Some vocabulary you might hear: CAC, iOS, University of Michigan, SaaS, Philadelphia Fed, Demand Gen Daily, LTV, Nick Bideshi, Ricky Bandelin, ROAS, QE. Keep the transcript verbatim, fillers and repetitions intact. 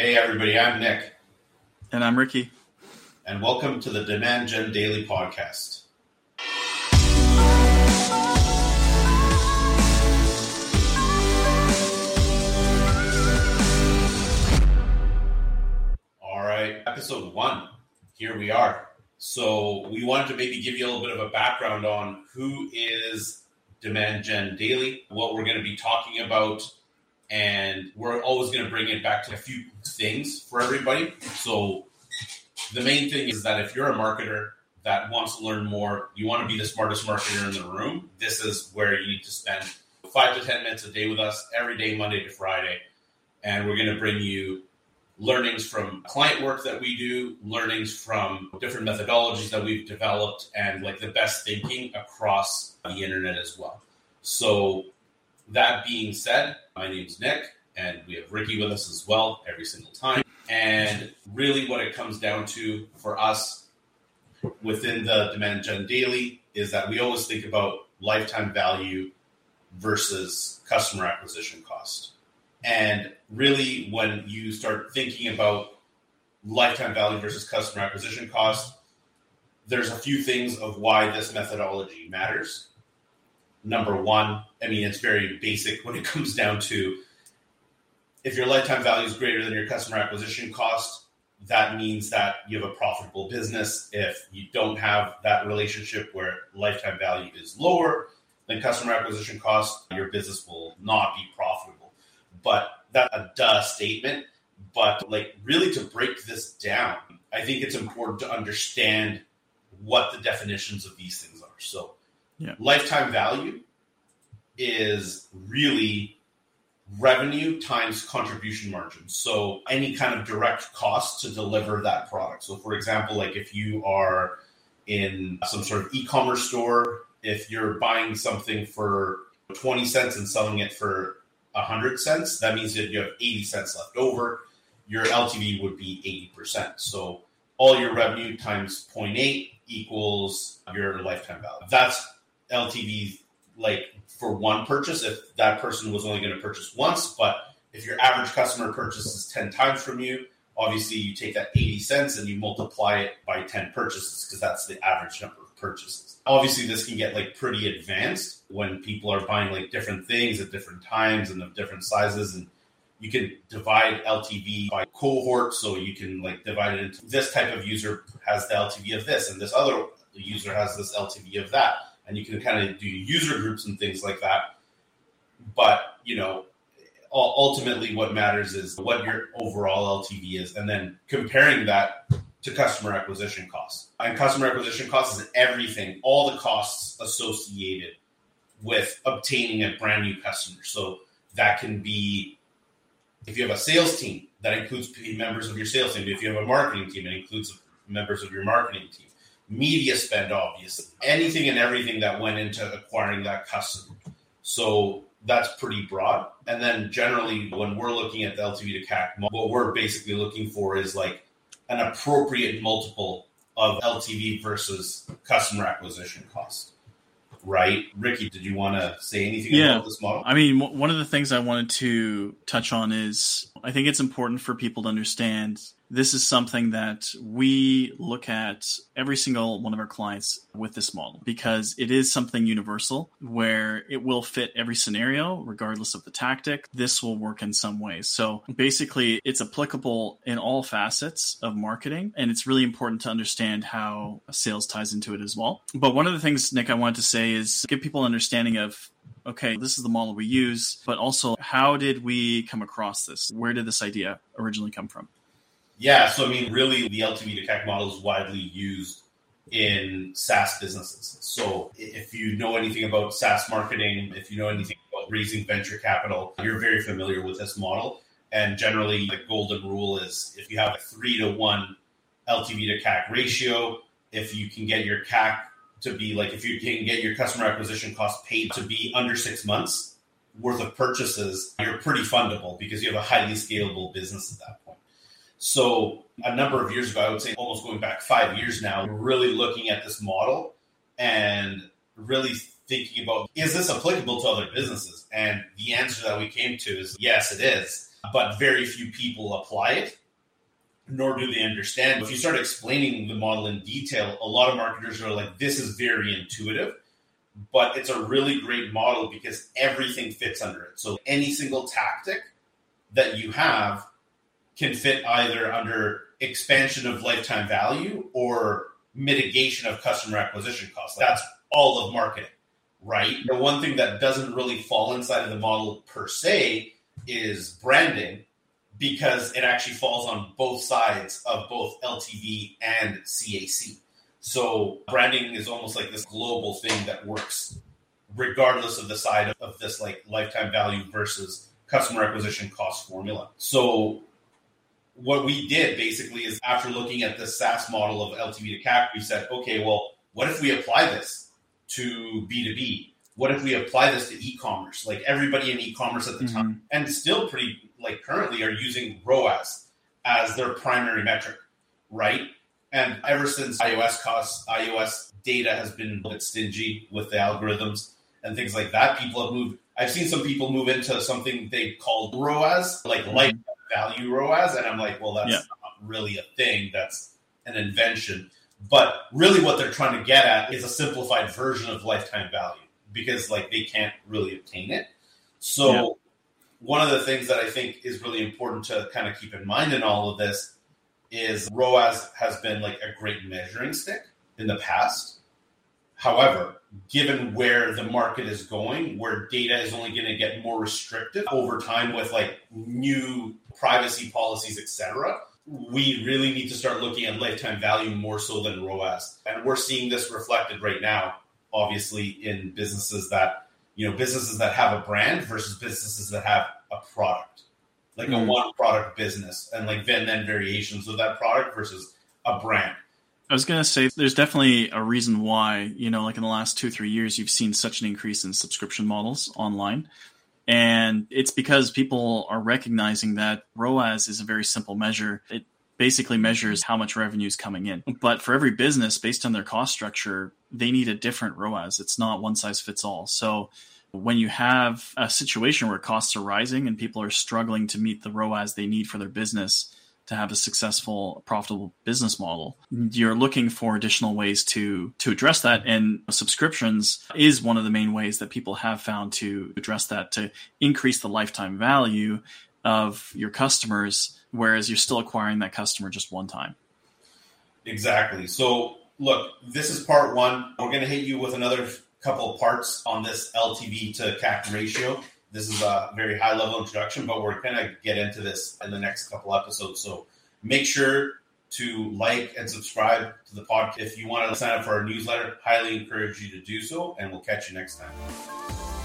Hey, everybody, I'm Nick. And I'm Ricky. And welcome to the Demand Gen Daily podcast. All right, episode one. Here we are. So we wanted to maybe give you a little bit of a background on who is Demand Gen Daily, what we're going to be talking about. And we're always going to bring it back to a few things for everybody. So the main thing is that if you're a marketer that wants to learn more, you want to be the smartest marketer in the room, this is where you need to spend five to ten minutes a day with us every day, Monday to Friday. And we're going to bring you learnings from client work that we do, learnings from different methodologies that we've developed, and like the best thinking across the internet as well. So that being said, my name's Nick, and we have Ricky with us as well every single time. And really what it comes down to for us within the Demand Gen Daily is that we always think about lifetime value versus customer acquisition cost. And really when you start thinking about lifetime value versus customer acquisition cost, there's a few things of why this methodology matters. Number one, I mean, it's very basic when it comes down to if your lifetime value is greater than your customer acquisition cost, that means that you have a profitable business. If you don't have that relationship where lifetime value is lower than customer acquisition cost, your business will not be profitable. But that's a duh statement. But like really to break this down, I think it's important to understand what the definitions of these things are. So yeah. Lifetime value is really revenue times contribution margin. So any kind of direct cost to deliver that product. So for example, like if you are in some sort of e-commerce store, if you're buying something for twenty cents and selling it for one hundred cents, that means that you have eighty cents left over. Your L T V would be eighty percent. So all your revenue times zero point eight equals your lifetime value. That's L T V, like for one purchase, if that person was only going to purchase once. But if your average customer purchases ten times from you, obviously you take that eighty cents and you multiply it by ten purchases because that's the average number of purchases. Obviously, this can get like pretty advanced when people are buying like different things at different times and of different sizes. And you can divide L T V by cohort. So you can like divide it into this type of user has the L T V of this and this other user has this L T V of that. And you can kind of do user groups and things like that. But, you know, ultimately what matters is what your overall L T V is and then comparing that to customer acquisition costs. And customer acquisition costs is everything, all the costs associated with obtaining a brand new customer. So that can be if you have a sales team, that includes members of your sales team. If you have a marketing team, it includes members of your marketing team. Media spend, obviously, anything and everything that went into acquiring that customer. So that's pretty broad. And then generally, when we're looking at the L T V to C A C, what we're basically looking for is like an appropriate multiple of L T V versus customer acquisition cost. Right. Ricky, did you want to say anything yeah. about this model? I mean, w- one of the things I wanted to touch on is I think it's important for people to understand this is something that we look at every single one of our clients with this model because it is something universal where it will fit every scenario, regardless of the tactic. This will work in some ways. So basically, it's applicable in all facets of marketing, and it's really important to understand how sales ties into it as well. But one of the things, Nick, I wanted to say is give people an understanding of okay, this is the model we use, but also how did we come across this? Where did this idea originally come from? Yeah, so I mean, really, the L T V to C A C model is widely used in SaaS businesses. So if you know anything about SaaS marketing, if you know anything about raising venture capital, you're very familiar with this model. And generally, the golden rule is if you have a three to one L T V to C A C ratio, if you can get your C A C to be like, if you can get your customer acquisition cost paid to be under six months worth of purchases, you're pretty fundable because you have a highly scalable business at that point. So a number of years ago, I would say almost going back five years now, we're really looking at this model and really thinking about, is this applicable to other businesses? And the answer that we came to is yes, it is. but very few people apply it, nor do they understand. If you start explaining the model in detail, a lot of marketers are like, this is very intuitive, but it's a really great model because everything fits under it. So any single tactic that you have can fit either under expansion of lifetime value or mitigation of customer acquisition costs. That's all of marketing, right? The one thing that doesn't really fall inside of the model per se is branding, because it actually falls on both sides of both L T V and C A C. So branding is almost like this global thing that works regardless of the side of this like lifetime value versus customer acquisition cost formula. So what we did basically is after looking at the SaaS model of L T V to C A C, we said, okay, well, what if we apply this to B two B? What if we apply this to e-commerce? Like everybody in e-commerce at the mm-hmm. time and still pretty like currently are using ROAS as their primary metric, right? And ever since iOS costs, iOS data has been a bit stingy with the algorithms and things like that. People have moved. I've seen some people move into something they called ROAS, like mm-hmm. lifetime value ROAS. And I'm like, well, that's yeah. not really a thing. That's an invention. But really what they're trying to get at is a simplified version of lifetime value because like they can't really obtain it. So yeah. one of the things that I think is really important to kind of keep in mind in all of this is ROAS has been like a great measuring stick in the past. However, given where the market is going, where data is only going to get more restrictive over time with like new privacy policies, et cetera, we really need to start looking at lifetime value more so than ROAS. And we're seeing this reflected right now, obviously, in businesses that You know, businesses that have a brand versus businesses that have a product, like mm. a one product business and like then then variations of that product versus a brand. I was going to say there's definitely a reason why, you know, like in the last two, three years, you've seen such an increase in subscription models online. And it's because people are recognizing that ROAS is a very simple measure. It basically measures how much revenue is coming in. But for every business, based on their cost structure, they need a different ROAS. It's not one size fits all. So when you have a situation where costs are rising and people are struggling to meet the ROAS they need for their business to have a successful, profitable business model, you're looking for additional ways to, to address that. And subscriptions is one of the main ways that people have found to address that, to increase the lifetime value of your customers, whereas you're still acquiring that customer just one time. Exactly. So look, this is part one. We're going to hit you with another couple of parts on this L T V to C A C ratio. This is a very high-level introduction, but we're going to get into this in the next couple episodes. So make sure to like and subscribe to the podcast. If you want to sign up for our newsletter, highly encourage you to do so, and we'll catch you next time.